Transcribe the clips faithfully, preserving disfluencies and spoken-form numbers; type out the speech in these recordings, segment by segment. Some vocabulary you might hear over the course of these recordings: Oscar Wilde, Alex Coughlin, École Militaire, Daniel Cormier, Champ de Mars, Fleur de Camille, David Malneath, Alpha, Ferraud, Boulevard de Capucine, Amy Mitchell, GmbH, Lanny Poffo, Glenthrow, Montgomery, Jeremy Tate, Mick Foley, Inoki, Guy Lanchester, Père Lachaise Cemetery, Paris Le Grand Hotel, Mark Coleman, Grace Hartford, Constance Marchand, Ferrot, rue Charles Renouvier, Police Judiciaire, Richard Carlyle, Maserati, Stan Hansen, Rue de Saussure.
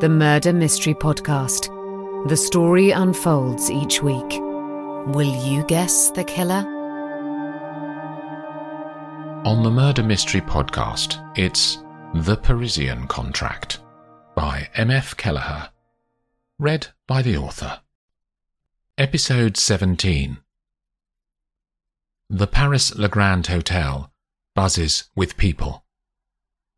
The Murder Mystery Podcast. The story unfolds each week. Will you guess the killer? On the Murder Mystery Podcast, it's The Parisian Contract by M. F. Kelleher. Read by the author. Episode seventeen. The Paris Le Grand Hotel buzzes with people.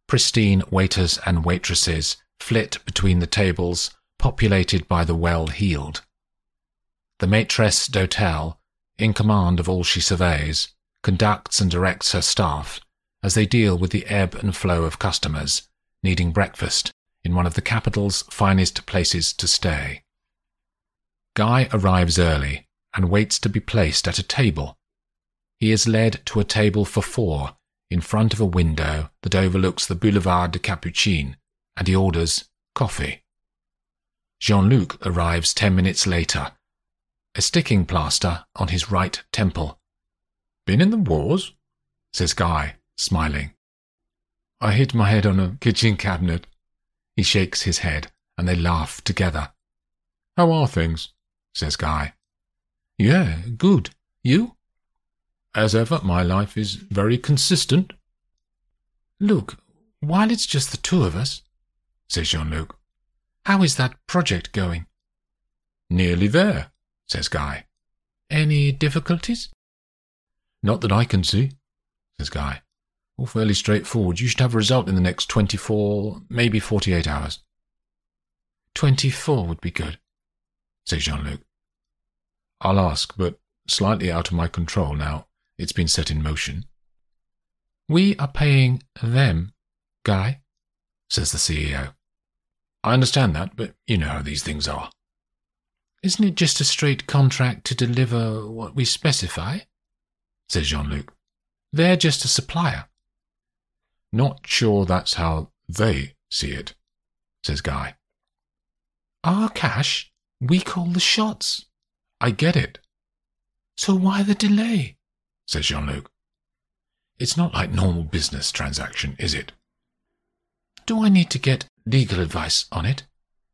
Pristine waiters and waitresses flit between the tables, populated by the well-heeled. The maîtresse d'hôtel, in command of all she surveys, conducts and directs her staff as they deal with the ebb and flow of customers needing breakfast in one of the capital's finest places to stay. Guy arrives early and waits to be placed at a table. He is led to a table for four in front of a window that overlooks the Boulevard de Capucine, and he orders coffee. Jean-Luc arrives ten minutes later, a sticking plaster on his right temple. "Been in the wars?" says Guy, smiling. "I hit my head on a kitchen cabinet." He shakes his head, and they laugh together. "How are things?" says Guy. "Yeah, good. You?" "As ever, my life is very consistent." "Look, while it's just the two of us," says Jean-Luc, "how is that project going?" "Nearly there," says Guy. "Any difficulties?" "Not that I can see," says Guy. "All fairly straightforward. You should have a result in the next twenty-four, maybe forty-eight hours." "Twenty-four would be good," says Jean-Luc. "I'll ask, but slightly out of my control now. It's been set in motion." "We are paying them, Guy," says the C E O. "I understand that, but you know how these things are." "Isn't it just a straight contract to deliver what we specify?" says Jean-Luc. "They're just a supplier." "Not sure that's how they see it," says Guy. "Our cash, we call the shots." "I get it." "So why the delay?" says Jean-Luc. "It's not like normal business transaction, is it?" "Do I need to get legal advice on it?"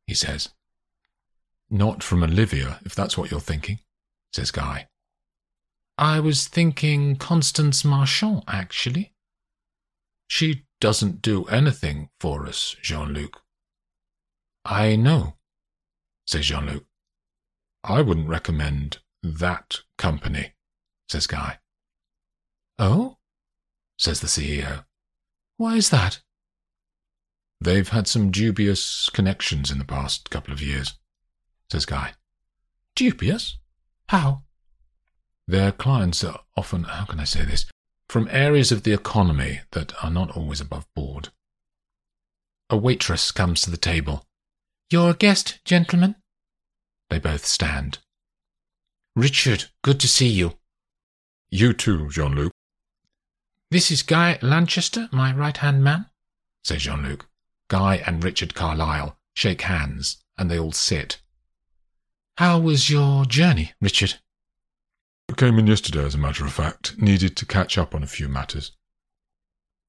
he says. "Not from Olivia, if that's what you're thinking," says Guy. "I was thinking Constance Marchand, actually." "She doesn't do anything for us, Jean-Luc." "I know," says Jean-Luc. "I wouldn't recommend that company," says Guy. "Oh?" says the C E O. "Why is that?" "They've had some dubious connections in the past couple of years," says Guy. "Dubious? How?" "Their clients are often, how can I say this, from areas of the economy that are not always above board." A waitress comes to the table. "You're a guest, gentlemen." They both stand. "Richard, good to see you." "You too, Jean-Luc." "This is Guy Lanchester, my right-hand man," says Jean-Luc. Guy and Richard Carlyle shake hands, and they all sit. "How was your journey, Richard?" "Came in yesterday, as a matter of fact. Needed to catch up on a few matters."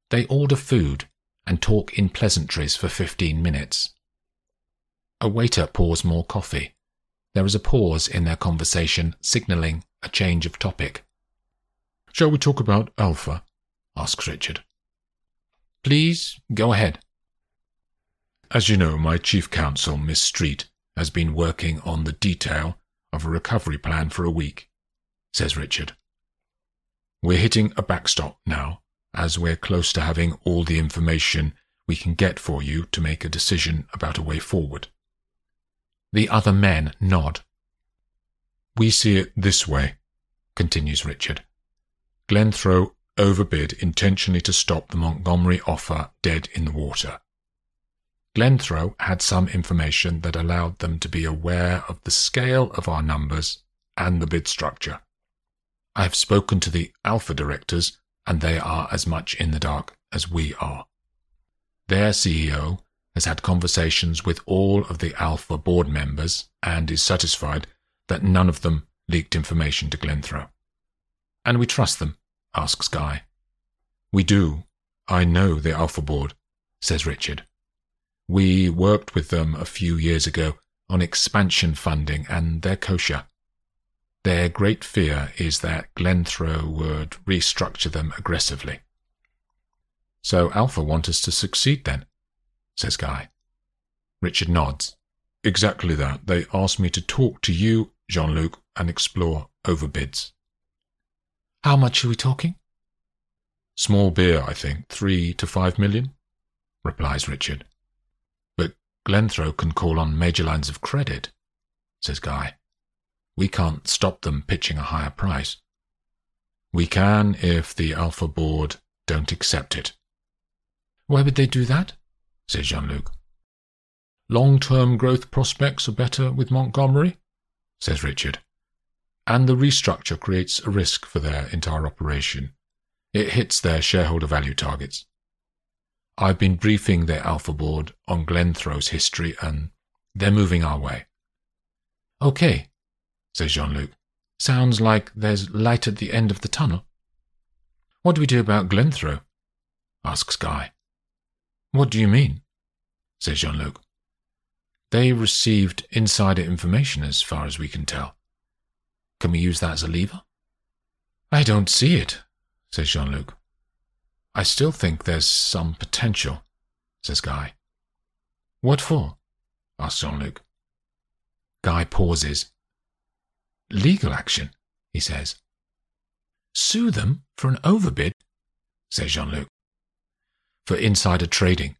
They order food and talk in pleasantries for fifteen minutes. A waiter pours more coffee. There is a pause in their conversation, signalling a change of topic. "Shall we talk about Alpha?" asks Richard. "Please, go ahead." "As you know, my chief counsel, Miss Street, has been working on the detail of a recovery plan for a week," says Richard. "We're hitting a backstop now, as we're close to having all the information we can get for you to make a decision about a way forward." The other men nod. "We see it this way," continues Richard. "Glenthrow overbid intentionally to stop the Montgomery offer dead in the water. Glenthrow had some information that allowed them to be aware of the scale of our numbers and the bid structure. I have spoken to the Alpha directors, and they are as much in the dark as we are. Their C E O has had conversations with all of the Alpha board members and is satisfied that none of them leaked information to Glenthrow." "And we trust them?" asks Guy. "We do. I know the Alpha board," says Richard. We worked with them a few years ago on expansion funding, and they're kosher. Their great fear is that Glenthrow would restructure them aggressively. So Alpha want us to succeed then, says Guy. Richard nods. Exactly that. They asked me to talk to you, Jean-Luc, and explore overbids. How much are we talking? Small beer, I think. Three to five million, replies Richard. But Glenthrow can call on major lines of credit, says Guy. We can't stop them pitching a higher price. We can if the Alpha board don't accept it. Why would they do that? Says Jean-Luc. Long-term growth prospects are better with Montgomery, says Richard. And the restructure creates a risk for their entire operation. It hits their shareholder value targets. I've been briefing their Alpha board on Glenthrowe's history, and they're moving our way. Okay, says Jean-Luc. Sounds like there's light at the end of the tunnel. What do we do about Glenthrow? Asks Guy. What do you mean? Says Jean-Luc. They received insider information, as far as we can tell. Can we use that as a lever? I don't see it, says Jean-Luc. I still think there's some potential, says Guy. What for? Asks Jean-Luc. Guy pauses. Legal action, he says. Sue them for an overbid, says Jean-Luc. For insider trading.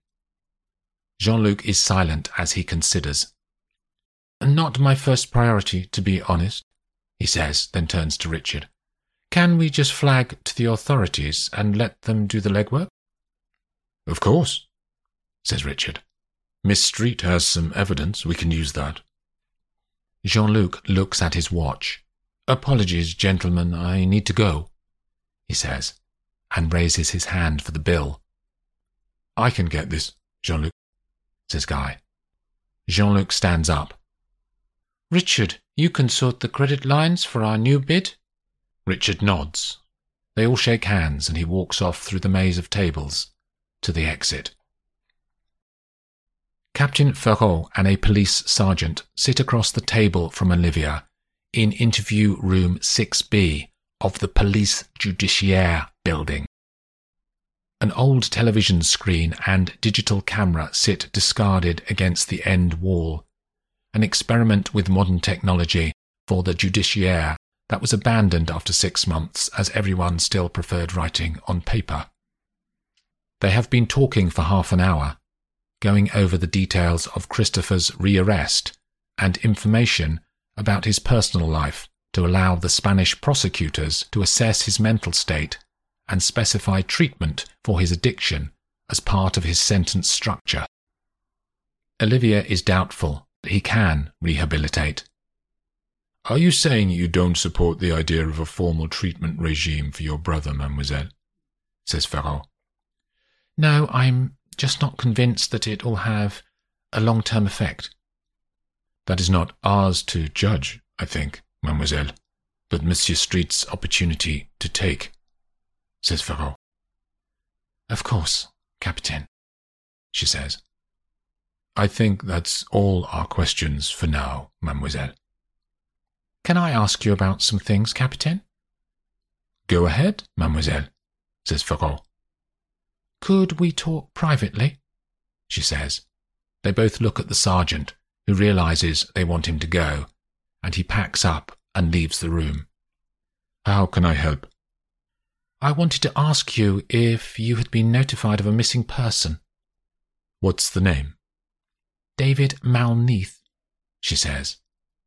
Jean-Luc is silent as he considers. Not my first priority, to be honest, he says, then turns to Richard. Can we just flag to the authorities and let them do the legwork? Of course, says Richard. Miss Street has some evidence. We can use that. Jean-Luc looks at his watch. Apologies, gentlemen, I need to go, he says, and raises his hand for the bill. I can get this, Jean-Luc, says Guy. Jean-Luc stands up. Richard, you can sort the credit lines for our new bid? Richard nods. They all shake hands, and he walks off through the maze of tables to the exit. Captain Ferrot and a police sergeant sit across the table from Olivia in interview room six B of the Police Judiciaire building. An old television screen and digital camera sit discarded against the end wall, an experiment with modern technology for the judiciaire that was abandoned after six months as everyone still preferred writing on paper. They have been talking for half an hour, going over the details of Christopher's rearrest and information about his personal life to allow the Spanish prosecutors to assess his mental state and specify treatment for his addiction as part of his sentence structure. Olivia is doubtful that he can rehabilitate. Are you saying you don't support the idea of a formal treatment regime for your brother, mademoiselle? Says Ferrot. No, I'm just not convinced that it will have a long-term effect. That is not ours to judge, I think, mademoiselle, but Monsieur Street's opportunity to take, says Ferrot. Of course, Captain, she says. I think that's all our questions for now, mademoiselle. Can I ask you about some things, Captain? Go ahead, mademoiselle, says Ferrot. Could we talk privately? She says. They both look at the sergeant, who realizes they want him to go, and he packs up and leaves the room. How can I help? I wanted to ask you if you had been notified of a missing person. What's the name? David Malneath, she says.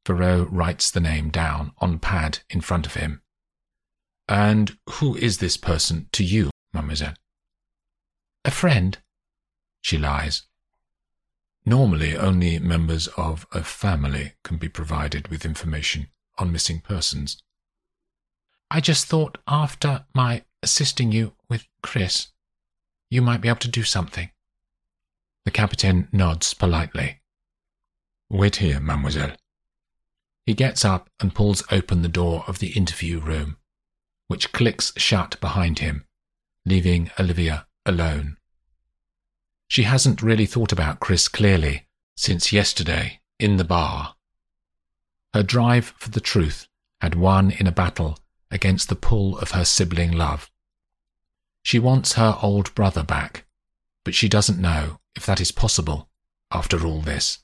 Ferrot writes the name down on pad in front of him. And who is this person to you, mademoiselle? A friend, she lies. Normally only members of a family can be provided with information on missing persons. I just thought after my assisting you with Chris, you might be able to do something. The captain nods politely. Wait here, mademoiselle. He gets up and pulls open the door of the interview room, which clicks shut behind him, leaving Olivia alone. She hasn't really thought about Chris clearly since yesterday in the bar. Her drive for the truth had won in a battle against the pull of her sibling love. She wants her old brother back, but she doesn't know if that is possible after all this.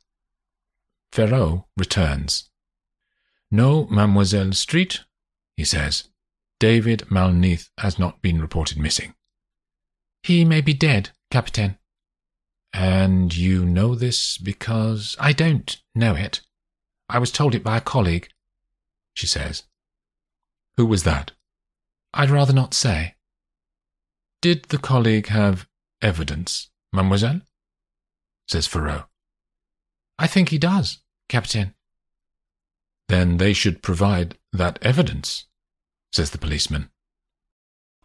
Ferraud returns. "No, Mademoiselle Street," he says. "David Malneath has not been reported missing." "He may be dead, Capitaine." "And you know this because—" "I don't know it. I was told it by a colleague," she says. "Who was that?" "I'd rather not say." "Did the colleague have evidence, Mademoiselle?" says Ferraud. "I think he does, Captain." "Then they should provide that evidence," says the policeman.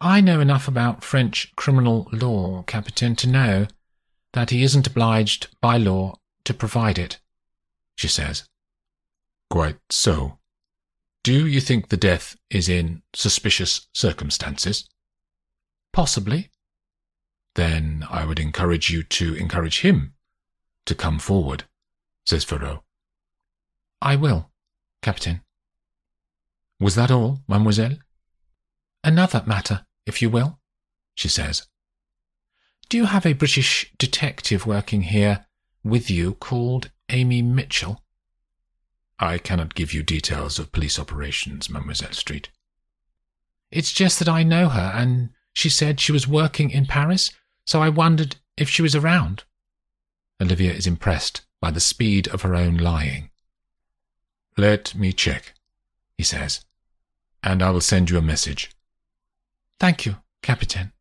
"I know enough about French criminal law, Captain, to know that he isn't obliged by law to provide it," she says. "Quite so. Do you think the death is in suspicious circumstances?" "Possibly." "Then I would encourage you to encourage him to come forward," says Ferraud. "I will, Captain." "Was that all, Mademoiselle?" "Another matter, if you will," she says. "Do you have a British detective working here with you called Amy Mitchell?" "I cannot give you details of police operations, Mademoiselle Street." "It's just that I know her, and she said she was working in Paris, so I wondered if she was around." Olivia is impressed by the speed of her own lying. "Let me check," he says, "and I will send you a message." "Thank you, Capitaine."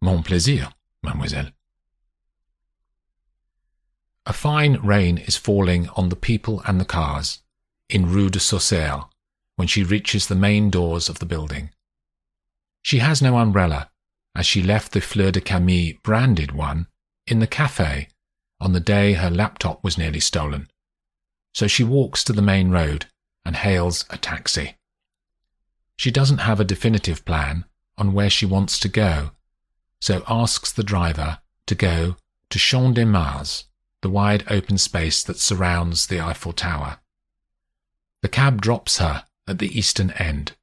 "Mon plaisir, Mademoiselle." A fine rain is falling on the people and the cars in Rue de Saussure when she reaches the main doors of the building. She has no umbrella, as she left the Fleur de Camille branded one in the café on the day her laptop was nearly stolen. So she walks to the main road and hails a taxi. She doesn't have a definitive plan on where she wants to go, so asks the driver to go to Champ de Mars, the wide open space that surrounds the Eiffel Tower. The cab drops her at the eastern end.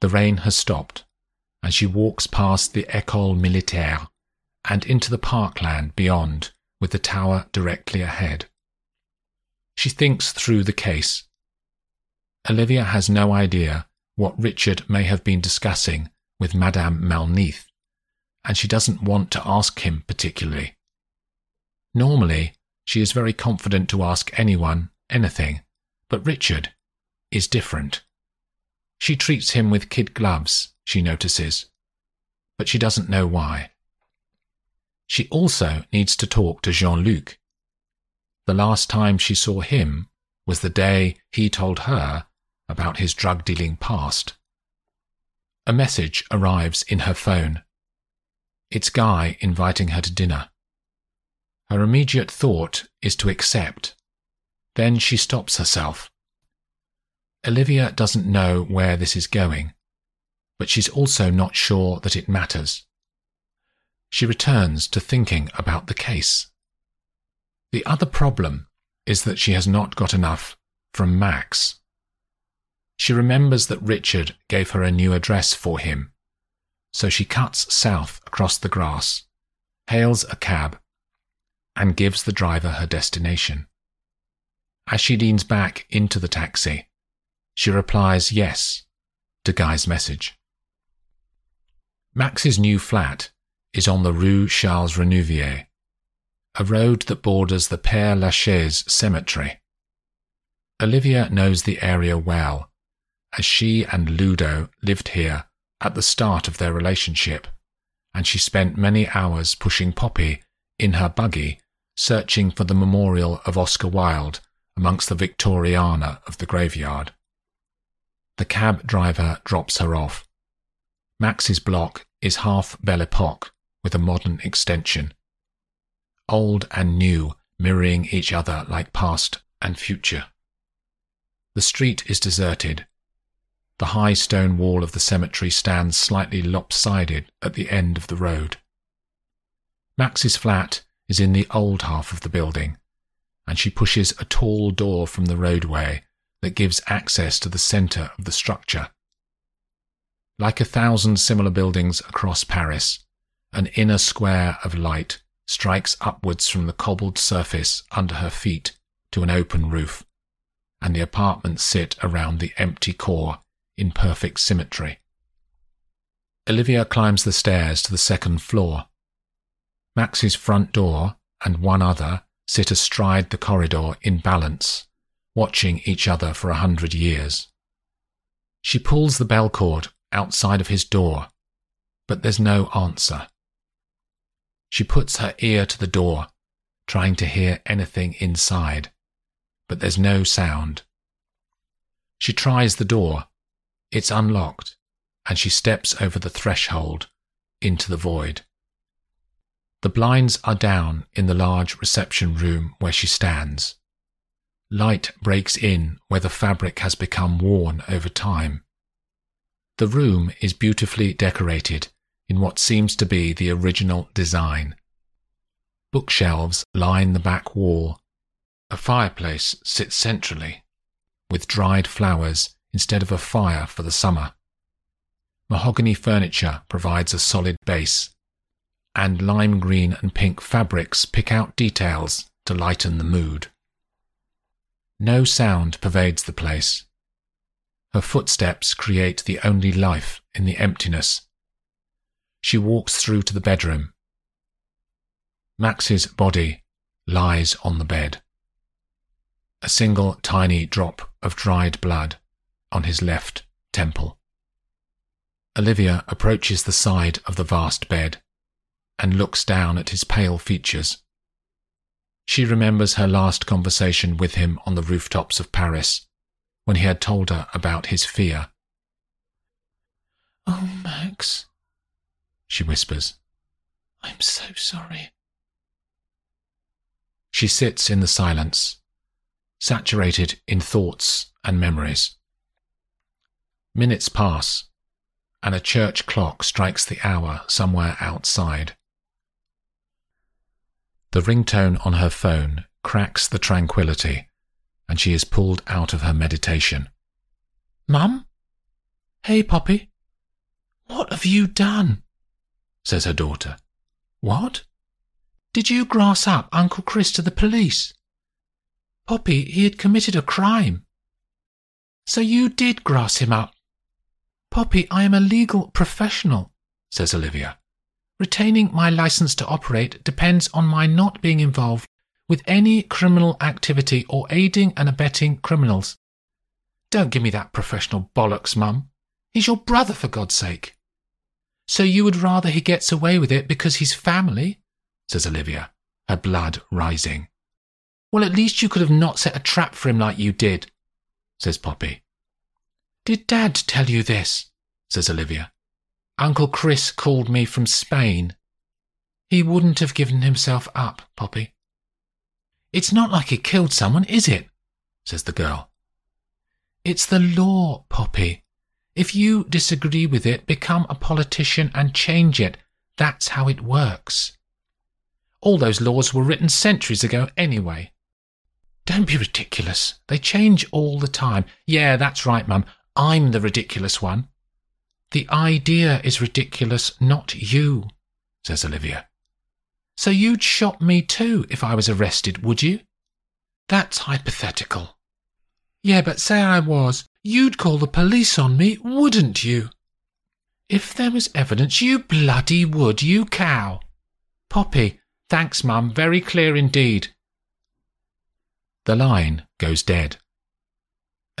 The rain has stopped, and she walks past the École Militaire and into the parkland beyond, with the tower directly ahead. She thinks through the case. Olivia has no idea what Richard may have been discussing with Madame Malneath, and she doesn't want to ask him particularly. Normally, she is very confident to ask anyone anything, but Richard is different. She treats him with kid gloves, she notices, but she doesn't know why. She also needs to talk to Jean-Luc. The last time she saw him was the day he told her about his drug-dealing past. A message arrives in her phone. It's Guy inviting her to dinner. Her immediate thought is to accept. Then she stops herself. Olivia doesn't know where this is going, but she's also not sure that it matters. She returns to thinking about the case. The other problem is that she has not got enough from Max. She remembers that Richard gave her a new address for him, so she cuts south across the grass, hails a cab, and gives the driver her destination. As she leans back into the taxi, she replies yes to Guy's message. Max's new flat is on the Rue Charles Renouvier, a road that borders the Père Lachaise Cemetery. Olivia knows the area well, as she and Ludo lived here at the start of their relationship, and she spent many hours pushing Poppy in her buggy, searching for the memorial of Oscar Wilde amongst the Victoriana of the graveyard. The cab driver drops her off. Max's block is half Belle Époque, with a modern extension. Old and new, mirroring each other like past and future. The street is deserted. The high stone wall of the cemetery stands slightly lopsided at the end of the road. Max's flat is in the old half of the building, and she pushes a tall door from the roadway that gives access to the centre of the structure. Like a thousand similar buildings across Paris, an inner square of light strikes upwards from the cobbled surface under her feet to an open roof, and the apartments sit around the empty core in perfect symmetry. Olivia climbs the stairs to the second floor. Max's front door and one other sit astride the corridor in balance, watching each other for a hundred years. She pulls the bell cord outside of his door, but there's no answer. She puts her ear to the door, trying to hear anything inside, but there's no sound. She tries the door. It's unlocked, and she steps over the threshold into the void. The blinds are down in the large reception room where she stands. Light breaks in where the fabric has become worn over time. The room is beautifully decorated in what seems to be the original design. Bookshelves line the back wall. A fireplace sits centrally, with dried flowers instead of a fire for the summer. Mahogany furniture provides a solid base, and lime green and pink fabrics pick out details to lighten the mood. No sound pervades the place. Her footsteps create the only life in the emptiness. She walks through to the bedroom. Max's body lies on the bed. A single tiny drop of dried blood on his left temple. Olivia approaches the side of the vast bed and looks down at his pale features. She remembers her last conversation with him on the rooftops of Paris, when he had told her about his fear. "Oh, Max," she whispers, "I'm so sorry." She sits in the silence, saturated in thoughts and memories. Minutes pass, and a church clock strikes the hour somewhere outside. The ringtone on her phone cracks the tranquility, and she is pulled out of her meditation. "Mum? Hey, Poppy. What have you done?" says her daughter. "What? Did you grass up Uncle Chris to the police? Poppy, he had committed a crime. So you did grass him up. Poppy, I am a legal professional," says Olivia. "Retaining my license to operate depends on my not being involved with any criminal activity or aiding and abetting criminals." "Don't give me that professional bollocks, Mum. He's your brother, for God's sake." "So you would rather he gets away with it because he's family?" says Olivia, her blood rising. "Well, at least you could have not set a trap for him like you did," says Poppy. "Did Dad tell you this?" says Olivia. "Uncle Chris called me from Spain. He wouldn't have given himself up, Poppy." "It's not like he killed someone, is it?" says the girl. "It's the law, Poppy. If you disagree with it, become a politician and change it. That's how it works. All those laws were written centuries ago anyway." "Don't be ridiculous. They change all the time." "Yeah, that's right, Mum. I'm the ridiculous one." "The idea is ridiculous, not you," says Olivia. "So you'd shot me too if I was arrested, would you?" "That's hypothetical." "Yeah, but say I was. You'd call the police on me, wouldn't you?" "If there was evidence, you bloody would, you cow." "Poppy, thanks, Mum, very clear indeed." The line goes dead.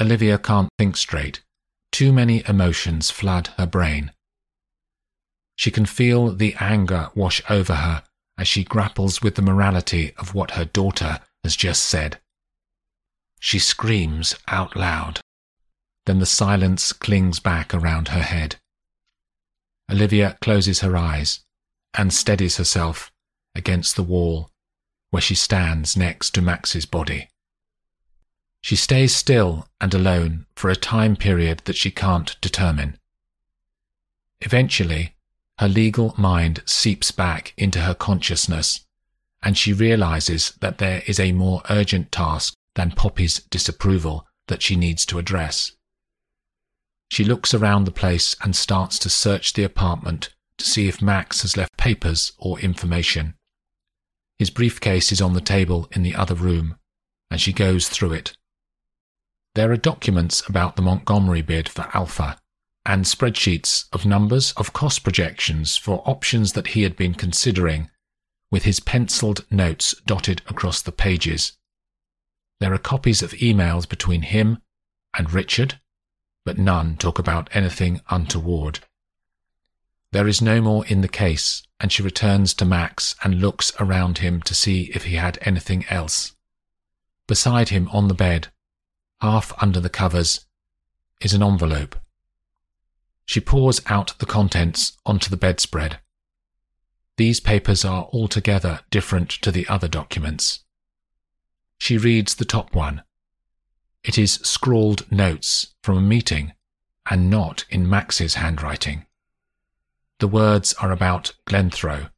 Olivia can't think straight. Too many emotions flood her brain. She can feel the anger wash over her as she grapples with the morality of what her daughter has just said. She screams out loud. Then the silence clings back around her head. Olivia closes her eyes and steadies herself against the wall where she stands next to Max's body. She stays still and alone for a time period that she can't determine. Eventually, her legal mind seeps back into her consciousness, and she realizes that there is a more urgent task than Poppy's disapproval that she needs to address. She looks around the place and starts to search the apartment to see if Max has left papers or information. His briefcase is on the table in the other room, and she goes through it. There are documents about the Montgomery bid for Alpha, and spreadsheets of numbers of cost projections for options that he had been considering, with his penciled notes dotted across the pages. There are copies of emails between him and Richard, but none talk about anything untoward. There is no more in the case, and she returns to Max and looks around him to see if he had anything else. Beside him on the bed, half under the covers, is an envelope. She pours out the contents onto the bedspread. These papers are altogether different to the other documents. She reads the top one. It is scrawled notes from a meeting, and not in Max's handwriting. The words are about Glenthrow.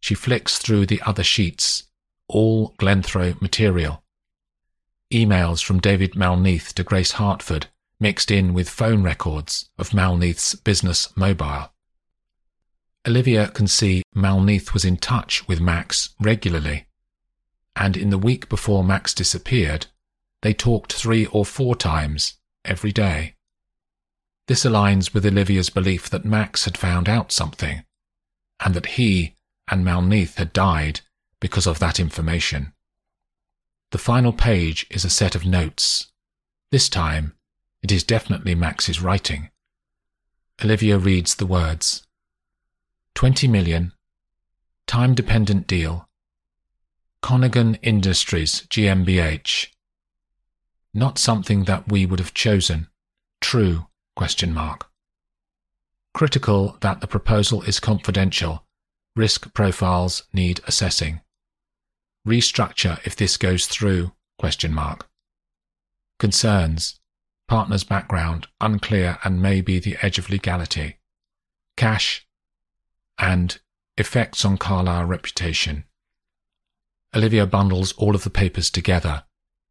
She flicks through the other sheets, all Glenthrow material. Emails from David Malneath to Grace Hartford, mixed in with phone records of Malneath's business mobile. Olivia can see Malneath was in touch with Max regularly, and in the week before Max disappeared, they talked three or four times every day. This aligns with Olivia's belief that Max had found out something, and that he and Malneath had died because of that information. The final page is a set of notes. This time, it is definitely Max's writing. Olivia reads the words. twenty million. Time-dependent deal. Conigan Industries, G M B H. Not something that we would have chosen. True, question mark. Critical that the proposal is confidential. Risk profiles need assessing. Restructure if this goes through, question mark. Concerns. Partner's background, unclear and may be the edge of legality. Cash and effects on Carlisle reputation. Olivia bundles all of the papers together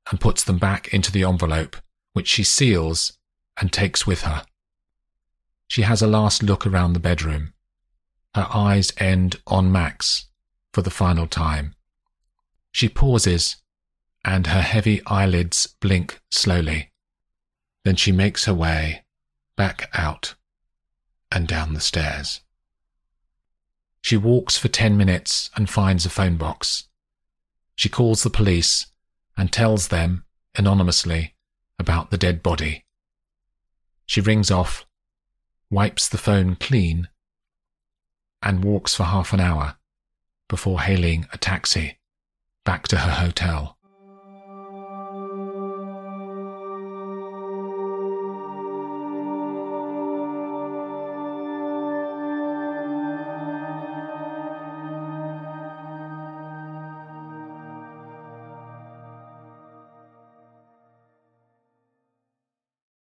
and puts them back into the envelope, which she seals and takes with her. She has a last look around the bedroom. Her eyes end on Max for the final time. She pauses, and her heavy eyelids blink slowly. Then she makes her way back out and down the stairs. She walks for ten minutes and finds a phone box. She calls the police and tells them, anonymously, about the dead body. She rings off, wipes the phone clean, and walks for half an hour before hailing a taxi back to her hotel.